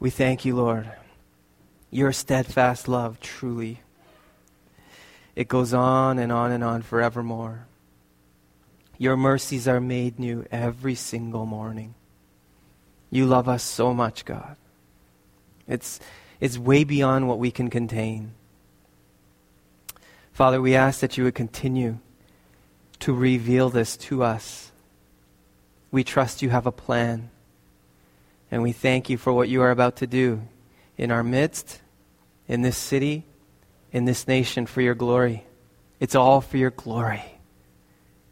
We thank you, Lord. Your steadfast love, truly, it goes on and on and on forevermore. Your mercies are made new every single morning. You love us so much, God. It's way beyond what we can contain. Father, we ask that you would continue to reveal this to us. We trust you have a plan. And we thank you for what you are about to do in our midst, in this city, in this nation, for your glory. It's all for your glory.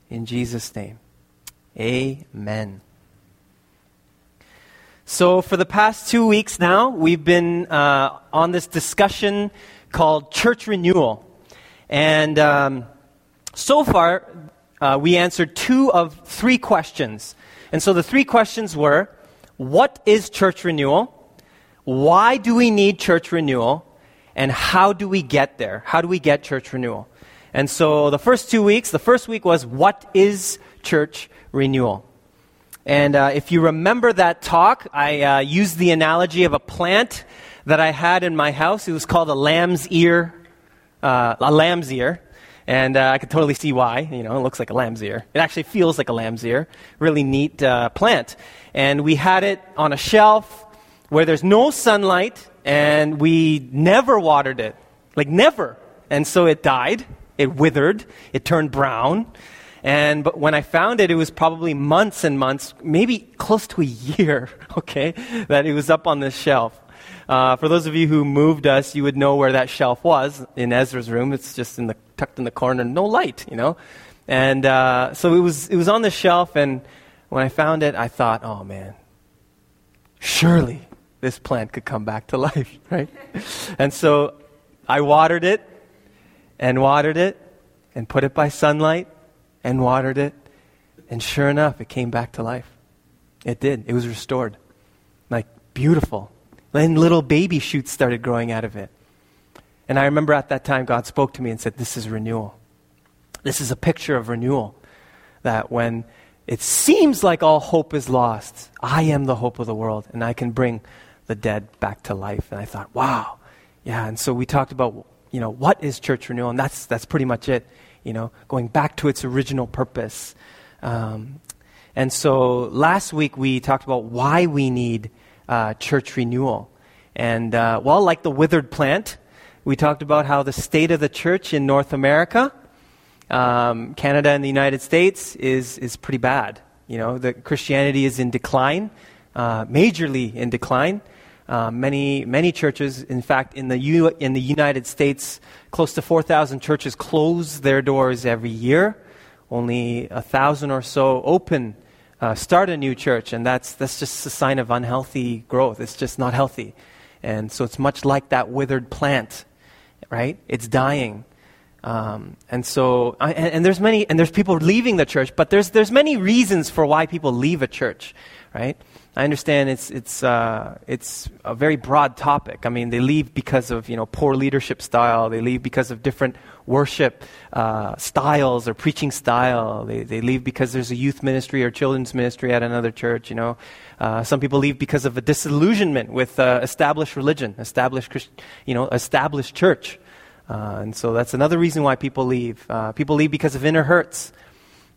In Jesus' name, amen. So for the past 2 weeks now, we've been on this discussion called Church Renewal. And so far, we answered two of three questions. And so the three questions were, what is church renewal? Why do we need church renewal? And how do we get there? How do we get church renewal? And so the first 2 weeks, the first week was, what is church renewal? And if you remember that talk, I used the analogy of a plant that I had in my house. It was called a lamb's ear. And I could totally see why. You know, it looks like a lamb's ear. It actually feels like a lamb's ear. Really neat plant. And we had it on a shelf where there's no sunlight, and we never watered it. Like, never. And so it died. It withered. It turned brown. But when I found it, it was probably months and months, maybe close to a year, okay, that it was up on this shelf. For those of you who moved us, you would know where that shelf was in Ezra's room. It's just tucked in the corner, no light, you know. And so it was on the shelf, and when I found it, I thought, oh man, surely this plant could come back to life, right? And so I watered it and put it by sunlight and watered it, and sure enough, it came back to life. It did. It was restored. Like, beautiful. And little baby shoots started growing out of it. And I remember at that time, God spoke to me and said, this is renewal. This is a picture of renewal. That when it seems like all hope is lost, I am the hope of the world, and I can bring the dead back to life. And I thought, wow. Yeah, and so we talked about, you know, what is church renewal? And that's pretty much it, you know, going back to its original purpose. And so last week we talked about why we need church renewal. And, well, like the withered plant, we talked about how the state of the church in North America, Canada and the United States, is pretty bad. You know, the Christianity is in decline, majorly in decline. Many churches, in fact, in the United States, close to 4,000 churches close their doors every year. Only 1,000 or so open, start a new church, and that's just a sign of unhealthy growth. It's just not healthy, and so it's much like that withered plant. Right? It's dying, and there's people leaving the church, but there's many reasons for why people leave a church, right? I understand it's a very broad topic. I mean, they leave because of, you know, poor leadership style. They leave because of different worship styles or preaching style. They leave because there's a youth ministry or children's ministry at another church. You know, some people leave because of a disillusionment with established religion, established church. And so that's another reason why people leave. People leave because of inner hurts.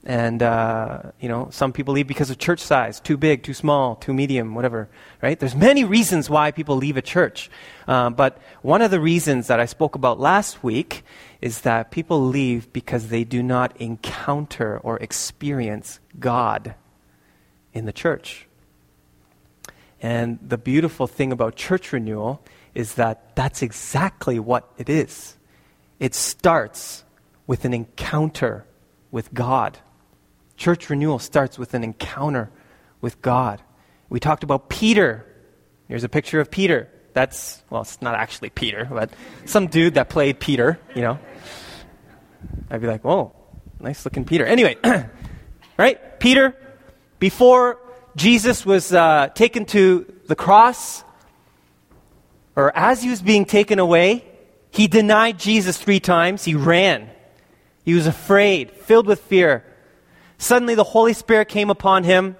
And, you know, some people leave because of church size, too big, too small, too medium, whatever, right? There's many reasons why people leave a church. But one of the reasons that I spoke about last week is that people leave because they do not encounter or experience God in the church. And the beautiful thing about church renewal is that that's exactly what it is. It starts with an encounter with God. Church renewal starts with an encounter with God. We talked about Peter. Here's a picture of Peter. That's, well, it's not actually Peter, but some dude that played Peter, you know. I'd be like, whoa, nice looking Peter. Anyway, right? Peter, before Jesus was taken to the cross, or as he was being taken away, he denied Jesus 3 times. He ran. He was afraid, filled with fear. Suddenly the Holy Spirit came upon him,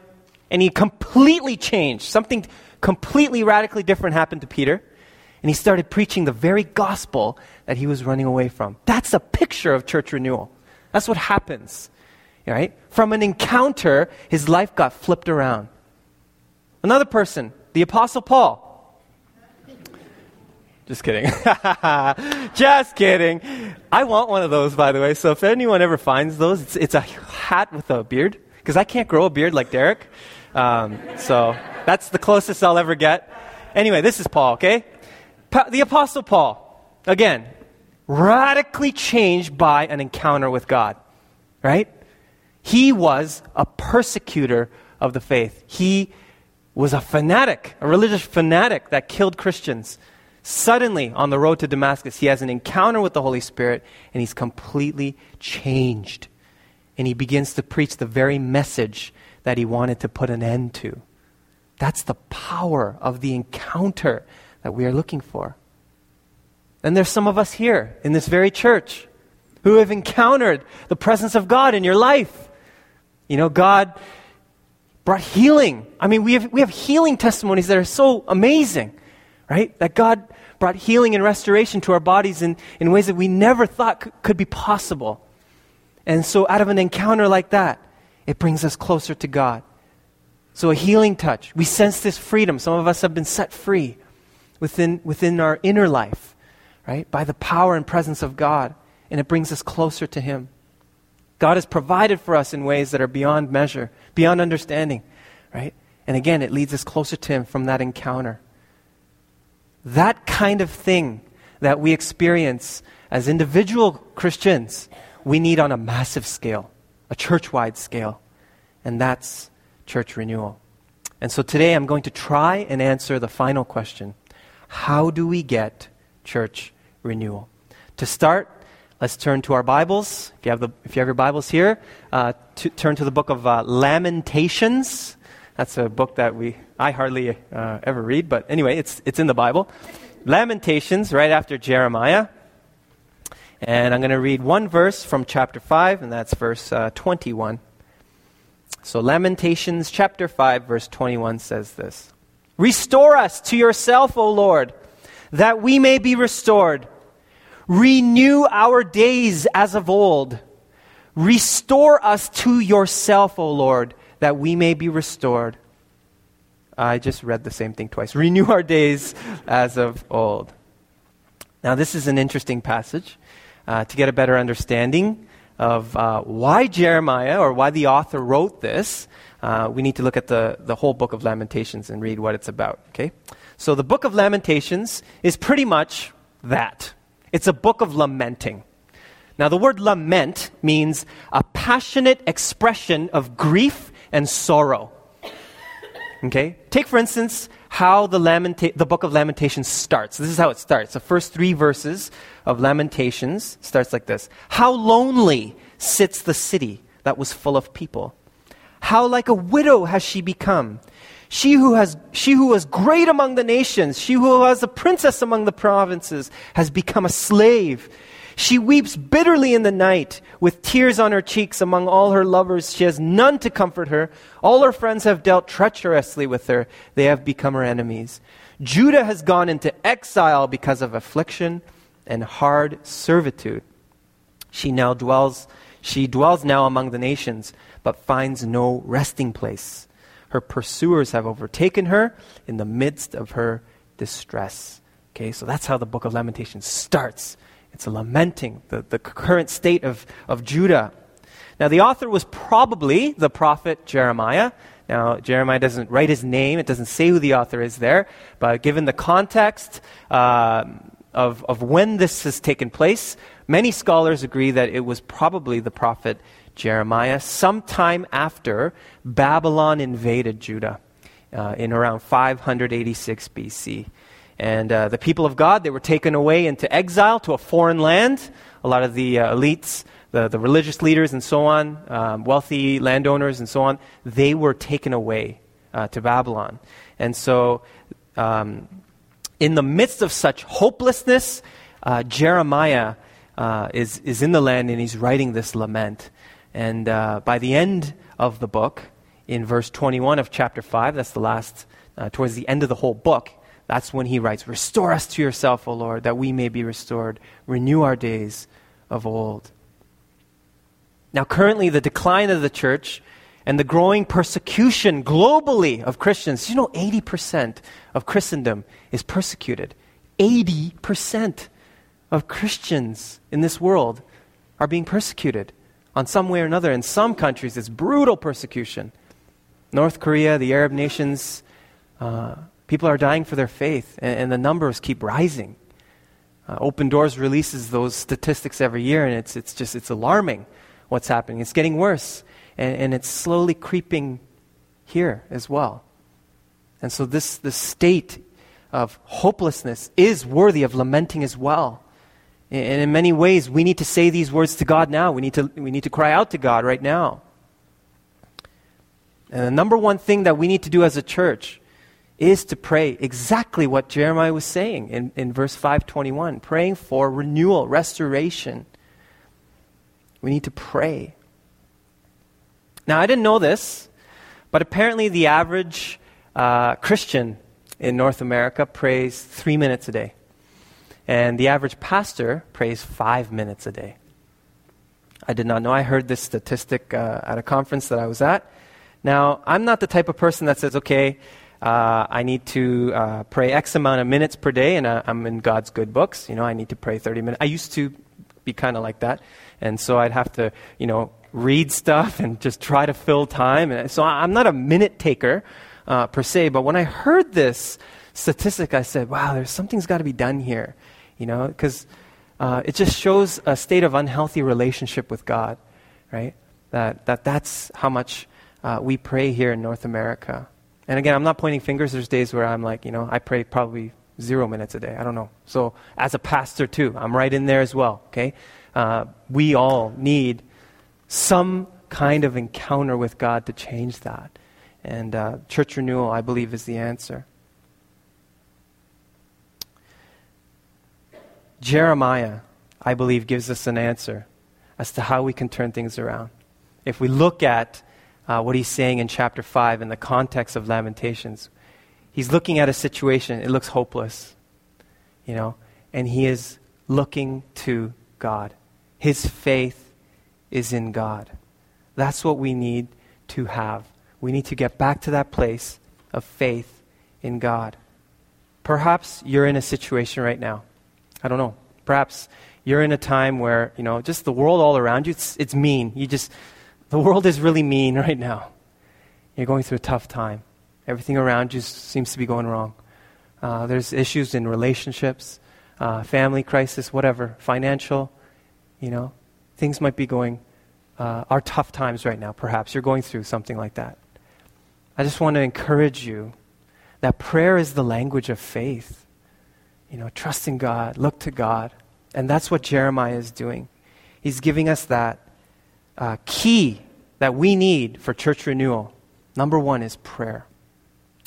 and he completely changed. Something completely radically different happened to Peter. And he started preaching the very gospel that he was running away from. That's a picture of church renewal. That's what happens, right? From an encounter, his life got flipped around. Another person, the Apostle Paul. Just kidding. Just kidding. I want one of those, by the way. So if anyone ever finds those, it's a hat with a beard. Because I can't grow a beard like Derek. So that's the closest I'll ever get. Anyway, this is Paul, okay? The Apostle Paul, again, radically changed by an encounter with God, right? He was a persecutor of the faith. He was a fanatic, a religious fanatic that killed Christians. Suddenly, on the road to Damascus, he has an encounter with the Holy Spirit, and he's completely changed. And he begins to preach the very message that he wanted to put an end to. That's the power of the encounter that we are looking for. And there's some of us here in this very church who have encountered the presence of God in your life. You know, God brought healing. I mean, we have healing testimonies that are so amazing, right? That God brought healing and restoration to our bodies in ways that we never thought could be possible. And so out of an encounter like that, it brings us closer to God. So a healing touch. We sense this freedom. Some of us have been set free within our inner life, right? By the power and presence of God. And it brings us closer to Him. God has provided for us in ways that are beyond measure, beyond understanding, right? And again, it leads us closer to Him from that encounter. That kind of thing that we experience as individual Christians, we need on a massive scale, a church-wide scale. And that's church renewal. And so today I'm going to try and answer the final question. How do we get church renewal? To start, let's turn to our Bibles. If you have your Bibles here, turn to the book of Lamentations. That's a book that I hardly ever read, but anyway, it's in the Bible. Lamentations, right after Jeremiah. And I'm going to read one verse from chapter 5, and that's verse 21. So Lamentations chapter 5, verse 21 says this. Restore us to yourself, O Lord, that we may be restored. Renew our days as of old. Restore us to yourself, O Lord, that we may be restored. I just read the same thing twice. Renew our days as of old. Now, this is an interesting passage. To get a better understanding of why Jeremiah or why the author wrote this, we need to look at the whole book of Lamentations and read what it's about, okay? So the book of Lamentations is pretty much that. It's a book of lamenting. Now the word lament means a passionate expression of grief and sorrow. Okay? Take for instance how the book of Lamentations starts. This is how it starts. The first three verses of Lamentations starts like this. How lonely sits the city that was full of people. How like a widow has she become? She who was great among the nations, she who was a princess among the provinces, has become a slave. She weeps bitterly in the night, with tears on her cheeks among all her lovers. She has none to comfort her. All her friends have dealt treacherously with her. They have become her enemies. Judah has gone into exile because of affliction and hard servitude. She dwells now among the nations, but finds no resting place. Her pursuers have overtaken her in the midst of her distress. Okay, so that's how the book of Lamentations starts. It's a lamenting, the current state of Judah. Now, the author was probably the prophet Jeremiah. Now, Jeremiah doesn't write his name. It doesn't say who the author is there. But given the context of when this has taken place, many scholars agree that it was probably the prophet Jeremiah sometime after Babylon invaded Judah in around 586 BC. And the people of God, they were taken away into exile to a foreign land. A lot of the elites, the religious leaders and so on, wealthy landowners and so on, they were taken away to Babylon. And so in the midst of such hopelessness, Jeremiah is in the land and he's writing this lament. And by the end of the book, in verse 21 of chapter 5, that's the last towards the end of the whole book, that's when he writes, "Restore us to yourself, O Lord, that we may be restored. Renew our days of old." Now, currently, the decline of the church and the growing persecution globally of Christians, 80% of Christendom is persecuted. 80% of Christians in this world are being persecuted on some way or another. In some countries, it's brutal persecution. North Korea, the Arab nations, people are dying for their faith, and the numbers keep rising. Open Doors releases those statistics every year, and it's alarming what's happening. It's getting worse, and it's slowly creeping here as well. And so this state of hopelessness is worthy of lamenting as well. And in many ways, we need to say these words to God now. We need to cry out to God right now. And the number one thing that we need to do as a church is to pray exactly what Jeremiah was saying in verse 5:21, praying for renewal, restoration. We need to pray. Now, I didn't know this, but apparently the average Christian in North America prays 3 minutes a day. And the average pastor prays 5 minutes a day. I did not know. I heard this statistic at a conference that I was at. Now, I'm not the type of person that says, okay, I need to pray X amount of minutes per day, and I'm in God's good books. I need to pray 30 minutes. I used to be kind of like that. And so I'd have to, read stuff and just try to fill time. And so I'm not a minute taker per se. But when I heard this statistic, I said, wow, something's got to be done here, because it just shows a state of unhealthy relationship with God, right? That's how much we pray here in North America. And again, I'm not pointing fingers. There's days where I'm like, I pray probably 0 minutes a day. I don't know. So as a pastor too, I'm right in there as well, okay? We all need some kind of encounter with God to change that. And church renewal, I believe, is the answer. Jeremiah, I believe, gives us an answer as to how we can turn things around. If we look at what he's saying in chapter 5 in the context of Lamentations, he's looking at a situation, it looks hopeless, and he is looking to God. His faith is in God. That's what we need to have. We need to get back to that place of faith in God. Perhaps you're in a situation right now. I don't know. Perhaps you're in a time where, just the world all around you, it's mean. The world is really mean right now. You're going through a tough time. Everything around you seems to be going wrong. There's issues in relationships, family crisis, whatever, financial, things might be going, are tough times right now, perhaps. You're going through something like that. I just want to encourage you that prayer is the language of faith. Trust in God, look to God. And that's what Jeremiah is doing. He's giving us that key that we need for church renewal. Number one is prayer.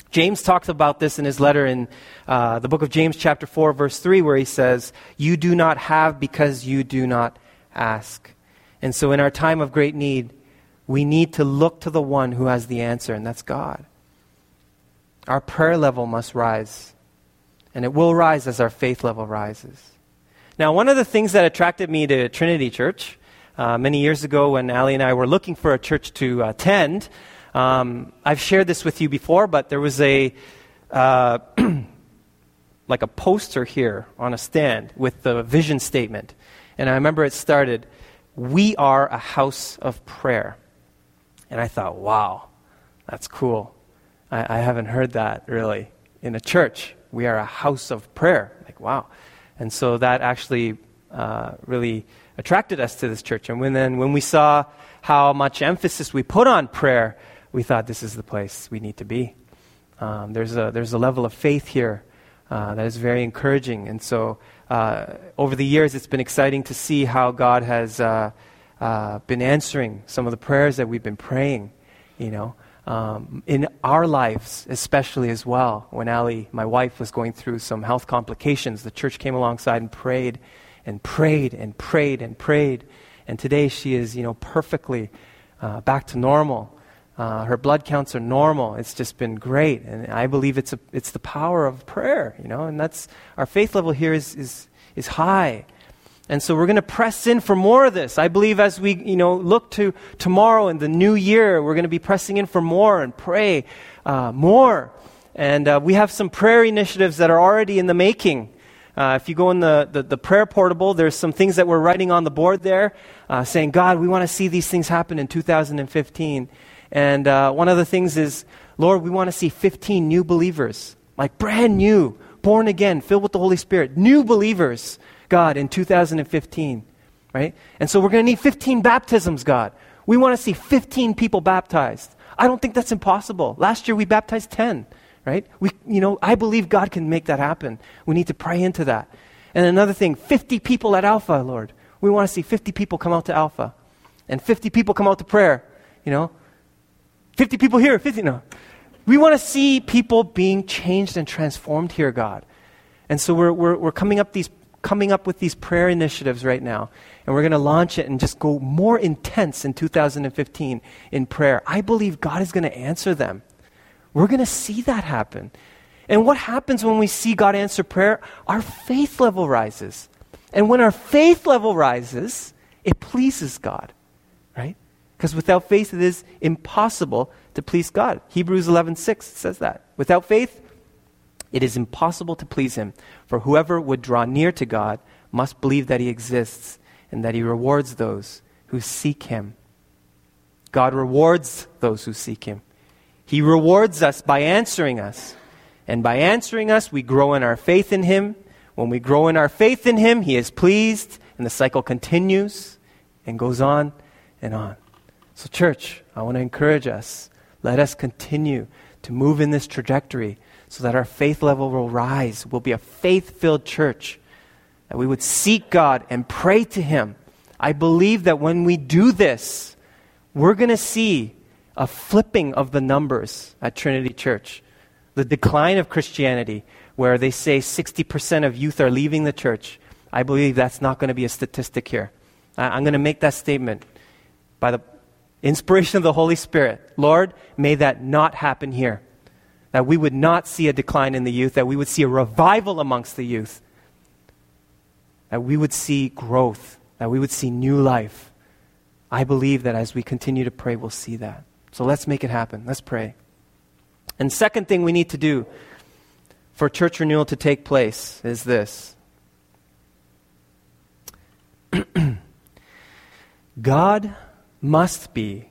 James talks about this in his letter in the book of James chapter 4 verse 3 where he says, "You do not have because you do not ask." And so in our time of great need, we need to look to the one who has the answer, and that's God. Our prayer level must rise, and it will rise as our faith level rises. Now, one of the things that attracted me to Trinity Church many years ago when Ali and I were looking for a church to attend, I've shared this with you before, but there was a like a poster here on a stand with the vision statement. And I remember it started, "We are a house of prayer." And I thought, wow, that's cool. I haven't heard that really in a church. We are a house of prayer. Like, wow. And so that actually really attracted us to this church. And when we saw how much emphasis we put on prayer, we thought this is the place we need to be. There's a level of faith here that is very encouraging. And so over the years, it's been exciting to see how God has been answering some of the prayers that we've been praying, in our lives especially as well. When Ali, my wife, was going through some health complications, the church came alongside and prayed and prayed and prayed and prayed. And today she is, perfectly back to normal. Her blood counts are normal. It's just been great. And I believe it's the power of prayer, you know, and that's our faith level here is high. And so we're going to press in for more of this. I believe as we, you know, look to tomorrow and the new year, we're going to be pressing in for more and pray more. And we have some prayer initiatives that are already in the making. If you go in the prayer portable, there's some things that we're writing on the board there, saying, God, we want to see these things happen in 2015. And one of the things is, Lord, we want to see 15 new believers, like brand new, born again, filled with the Holy Spirit, new believers, God, in 2015, right? And so we're going to need 15 baptisms, God. We want to see 15 people baptized. I don't think that's impossible. Last year we baptized 10, right? I believe God can make that happen. We need to pray into that. And another thing, 50 people at Alpha, Lord. We want to see 50 people come out to Alpha, and 50 people come out to prayer, you know. 50 people here, 50, no. We want to see people being changed and transformed here, God. And so we're coming up with these prayer initiatives right now. And we're going to launch it and just go more intense in 2015 in prayer. I believe God is going to answer them. We're going to see that happen. And what happens when we see God answer prayer? Our faith level rises. And when our faith level rises, it pleases God, right? Because without faith, it is impossible to please God. Hebrews 11:6 says that. Without faith, it is impossible to please Him. For whoever would draw near to God must believe that He exists and that He rewards those who seek Him. God rewards those who seek Him. He rewards us by answering us. And by answering us, we grow in our faith in Him. When we grow in our faith in Him, He is pleased. And the cycle continues and goes on and on. So church, I want to encourage us. Let us continue to move in this trajectory so that our faith level will rise. We'll be a faith-filled church, that we would seek God and pray to Him. I believe that when we do this, we're going to see a flipping of the numbers at Trinity Church. The decline of Christianity, where they say 60% of youth are leaving the church. I believe that's not going to be a statistic here. I'm going to make that statement by the inspiration of the Holy Spirit. Lord, may that not happen here. That we would not see a decline in the youth, that we would see a revival amongst the youth. That we would see growth, that we would see new life. I believe that as we continue to pray, we'll see that. So let's make it happen. Let's pray. And second thing we need to do for church renewal to take place is this. God must be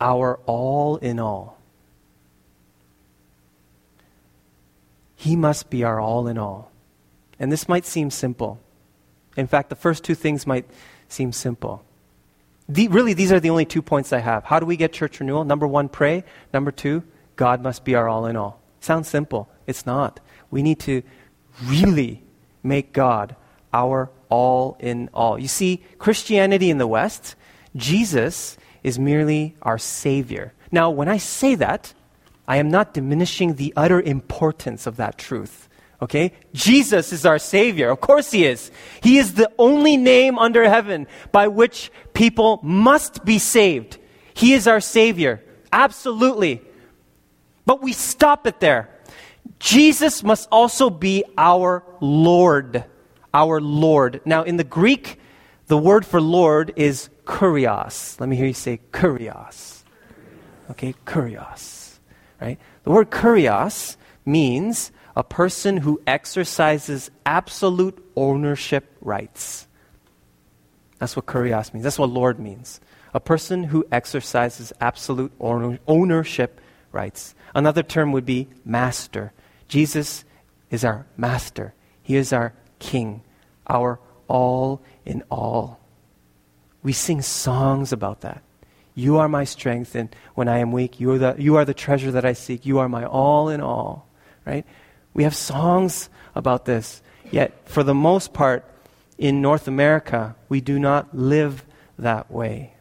our all in all. He must be our all in all. And this might seem simple. In fact, the first two things might seem simple. Really, these are the only 2 points I have. How do we get church renewal? Number one, pray. Number two, God must be our all in all. Sounds simple. It's not. We need to really make God our all in all. You see, Christianity in the West, Jesus is merely our Savior. Now, when I say that, I am not diminishing the utter importance of that truth, okay? Jesus is our Savior. Of course He is. He is the only name under heaven by which people must be saved. He is our Savior, absolutely. But we stop it there. Jesus must also be our Lord, our Lord. Now, in the Greek, the word for Lord is kurios. Let me hear you say kurios. Okay, kurios. Right? The word kurios means a person who exercises absolute ownership rights. That's what kurios means. That's what Lord means. A person who exercises absolute ownership rights. Another term would be master. Jesus is our master. He is our king, our all in all. We sing songs about that. You are my strength, and when I am weak, you are the treasure that I seek. You are my all in all, right? We have songs about this. Yet, for the most part, in North America, we do not live that way.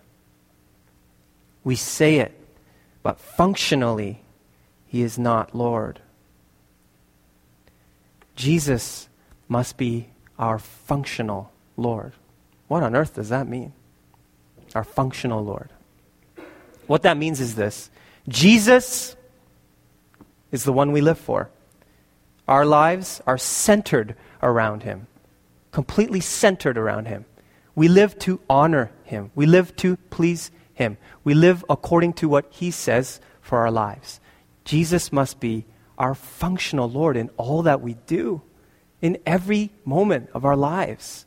We say it, but functionally, He is not Lord. Jesus must be our functional Lord. What on earth does that mean? Our functional Lord. What that means is this. Jesus is the one we live for. Our lives are centered around him, completely centered around him. We live to honor him. We live to please him. We live according to what he says for our lives. Jesus must be our functional Lord in all that we do, in every moment of our lives.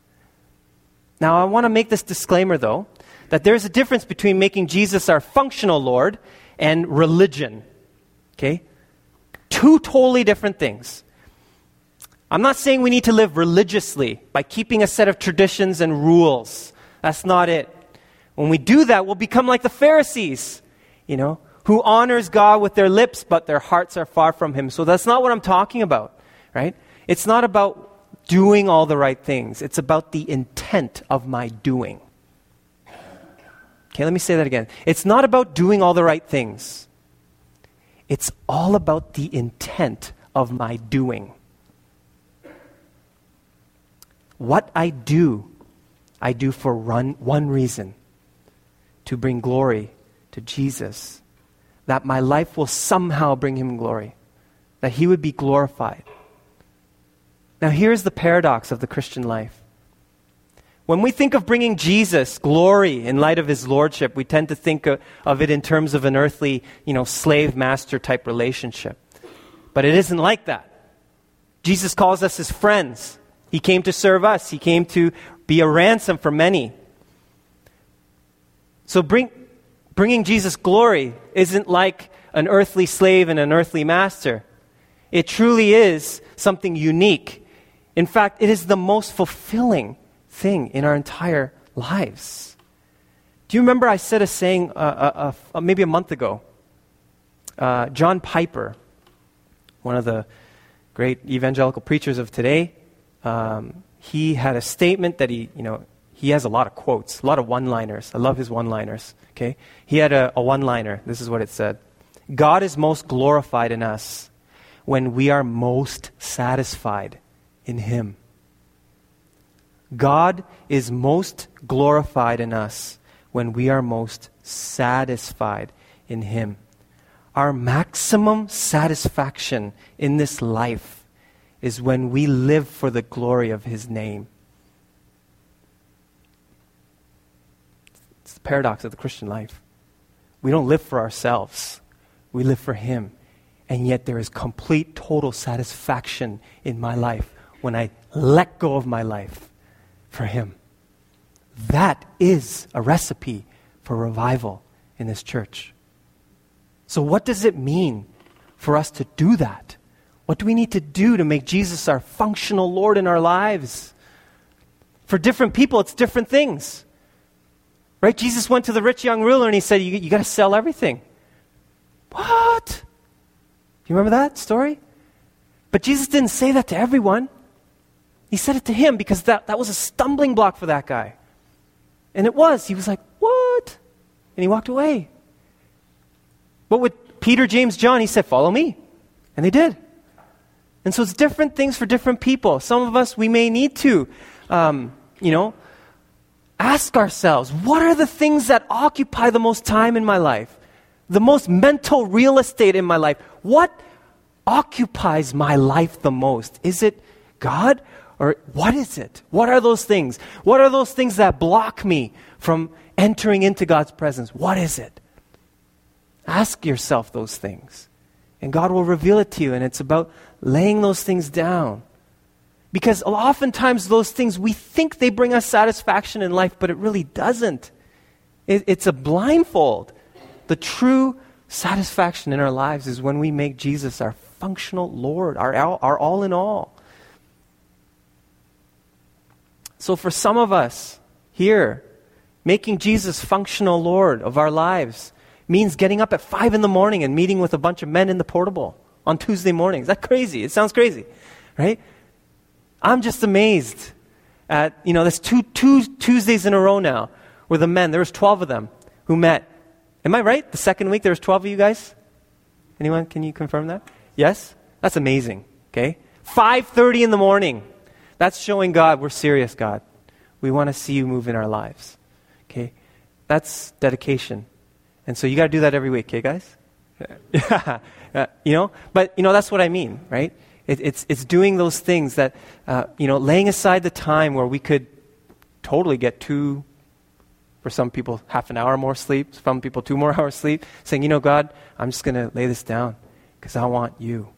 Now, I want to make this disclaimer, though, that there's a difference between making Jesus our functional Lord and religion, okay? Two totally different things. I'm not saying we need to live religiously by keeping a set of traditions and rules. That's not it. When we do that, we'll become like the Pharisees, who honors God with their lips, but their hearts are far from him. So that's not what I'm talking about, right? It's not about doing all the right things. It's about the intent of my doing. Okay, let me say that again. It's not about doing all the right things. It's all about the intent of my doing. What I do for one reason, to bring glory to Jesus, that my life will somehow bring him glory, that he would be glorified. Now here's the paradox of the Christian life. When we think of bringing Jesus glory in light of his lordship, we tend to think of it in terms of an earthly, slave-master type relationship. But it isn't like that. Jesus calls us his friends. He came to serve us. He came to be a ransom for many. So bringing Jesus glory isn't like an earthly slave and an earthly master. It truly is something unique. In fact, it is the most fulfilling thing in our entire lives. Do you remember I said a saying maybe a month ago? John Piper, one of the great evangelical preachers of today, he had a statement that he has a lot of quotes, a lot of one-liners. I love his one-liners. Okay, he had a one-liner. This is what it said: God is most glorified in us when we are most satisfied in him. God is most glorified in us when we are most satisfied in him. Our maximum satisfaction in this life is when we live for the glory of his name. It's the paradox of the Christian life. We don't live for ourselves. We live for him. And yet there is complete, total satisfaction in my life when I let go of my life for him. That is a recipe for revival in this church. So what does it mean for us to do that? What do we need to do to make Jesus our functional Lord in our lives? For different people, it's different things. Right? Jesus went to the rich young ruler and he said, you got to sell everything. What? You remember that story? But Jesus didn't say that to everyone. He said it to him because that was a stumbling block for that guy. And it was. He was like, what? And he walked away. But with Peter, James, John, he said, follow me. And they did. And so it's different things for different people. Some of us, we may need to, ask ourselves, what are the things that occupy the most time in my life? The most mental real estate in my life? What occupies my life the most? Is it God? Or what is it? What are those things? What are those things that block me from entering into God's presence? What is it? Ask yourself those things. And God will reveal it to you. And it's about laying those things down. Because oftentimes those things, we think they bring us satisfaction in life, but it really doesn't. It's a blindfold. The true satisfaction in our lives is when we make Jesus our functional Lord, our all in all. So for some of us here, making Jesus functional Lord of our lives means getting up at 5 in the morning and meeting with a bunch of men in the portable on Tuesday mornings. That's crazy. It sounds crazy, right? I'm just amazed at, that's two Tuesdays in a row now where the men, there was 12 of them who met. Am I right? The second week there was 12 of you guys? Anyone? Can you confirm that? Yes? That's amazing, okay? 5:30 in the morning. That's showing God we're serious, God. We want to see you move in our lives. Okay? That's dedication. And so you got to do that every week, okay, guys? But that's what I mean, right? It's doing those things that, laying aside the time where we could totally get two, for some people, half an hour more sleep, some people 2 more hours sleep, saying, God, I'm just going to lay this down because I want you,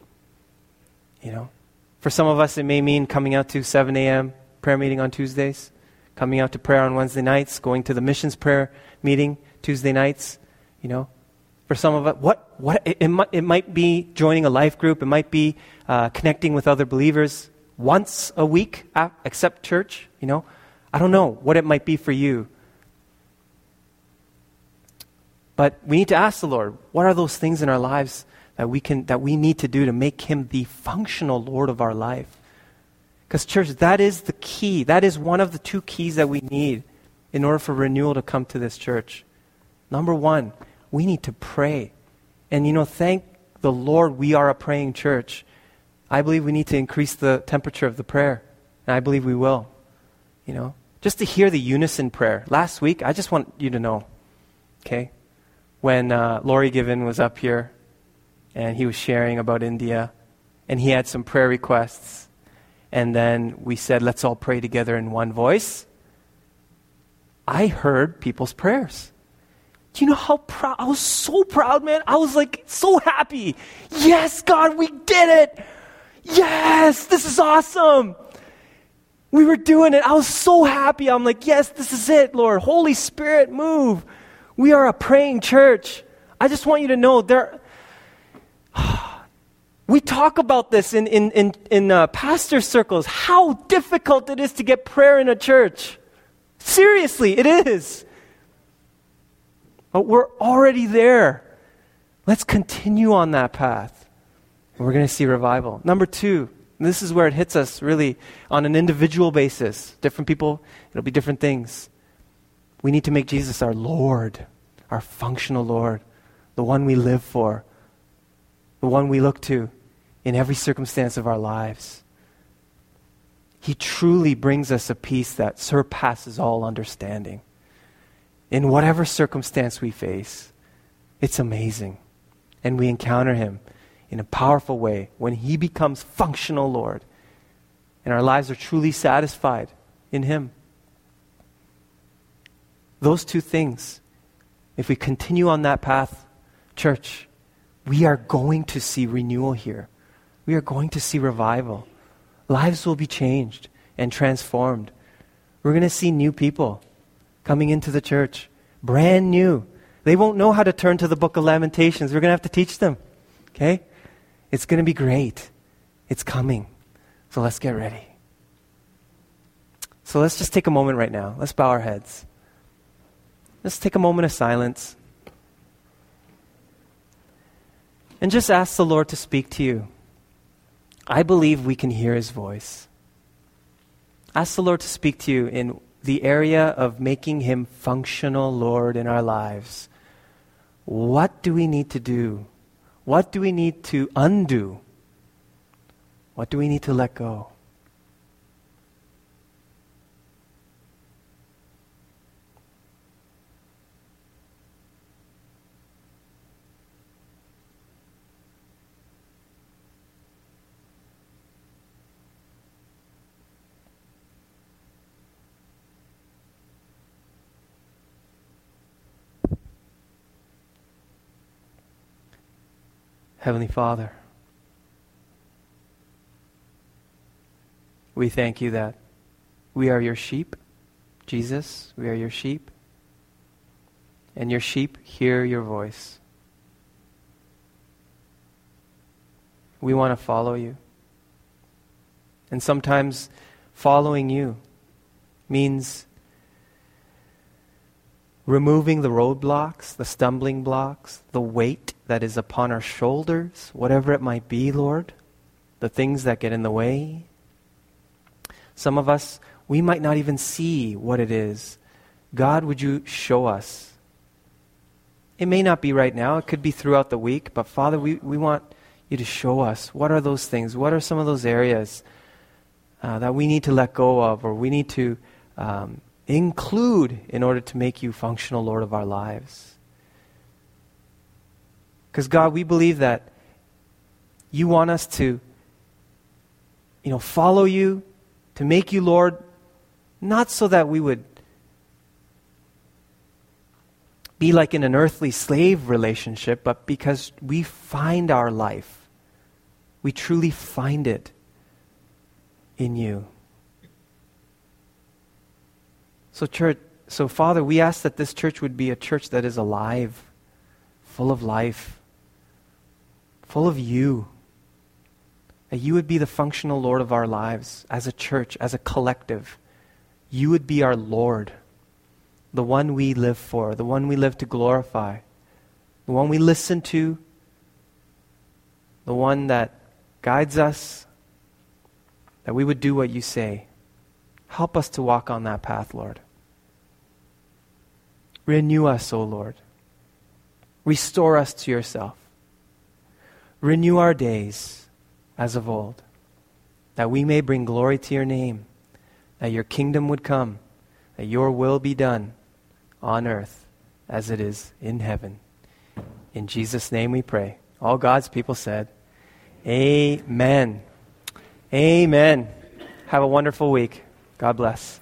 For some of us, it may mean coming out to 7 a.m. prayer meeting on Tuesdays, coming out to prayer on Wednesday nights, going to the missions prayer meeting Tuesday nights, For some of us, it might be joining a life group. It might be connecting with other believers once a week, except church. I don't know what it might be for you. But we need to ask the Lord, what are those things in our lives that we need to do to make Him the functional Lord of our life? Because church, that is the key. That is one of the 2 keys that we need in order for renewal to come to this church. Number 1. We need to pray. And thank the Lord we are a praying church. I believe we need to increase the temperature of the prayer. And I believe we will. Just to hear the unison prayer. Last week, I just want you to know, okay? When Laurie Given was up here and he was sharing about India and he had some prayer requests and then we said, let's all pray together in one voice. I heard people's prayers. Do you know how proud? I was so proud, man. I was so happy. Yes, God, we did it. Yes, this is awesome. We were doing it. I was so happy. I'm yes, this is it, Lord. Holy Spirit, move. We are a praying church. I just want you to know we talk about this in pastor circles, how difficult it is to get prayer in a church. Seriously, it is. But we're already there. Let's continue on that path. And we're going to see revival. Number 2, this is where it hits us really on an individual basis. Different people, it'll be different things. We need to make Jesus our Lord, our functional Lord, the one we live for, the one we look to in every circumstance of our lives. He truly brings us a peace that surpasses all understanding. In whatever circumstance we face, it's amazing. And we encounter Him in a powerful way when He becomes functional Lord. And our lives are truly satisfied in Him. Those 2 things, if we continue on that path, church, we are going to see renewal here. We are going to see revival. Lives will be changed and transformed. We're going to see new people coming into the church, brand new. They won't know how to turn to the book of Lamentations. We're going to have to teach them, okay? It's going to be great. It's coming. So let's get ready. So let's just take a moment right now. Let's bow our heads. Let's take a moment of silence. And just ask the Lord to speak to you. I believe we can hear His voice. Ask the Lord to speak to you in the area of making Him functional Lord in our lives. What do we need to do? What do we need to undo? What do we need to let go? Heavenly Father, we thank you that we are your sheep. Jesus, we are your sheep. And your sheep hear your voice. We want to follow you. And sometimes following you means removing the roadblocks, the stumbling blocks, the weight that is upon our shoulders, whatever it might be, Lord, the things that get in the way. Some of us, we might not even see what it is. God, would you show us? It may not be right now. It could be throughout the week. But Father, we want you to show us. What are those things? What are some of those areas that we need to let go of or we need to include in order to make you functional Lord of our lives? Because God, we believe that you want us to, follow you, to make you Lord, not so that we would be like in an earthly slave relationship, but because we find our life. We truly find it in you. So Father, we ask that this church would be a church that is alive, full of life, full of you. That you would be the functional Lord of our lives as a church, as a collective. You would be our Lord, the one we live for, the one we live to glorify, the one we listen to, the one that guides us, that we would do what you say. Help us to walk on that path, Lord. Renew us, O Lord. Restore us to yourself. Renew our days as of old, that we may bring glory to your name, that your kingdom would come, that your will be done on earth as it is in heaven. In Jesus' name we pray. All God's people said, Amen. Amen. Have a wonderful week. God bless.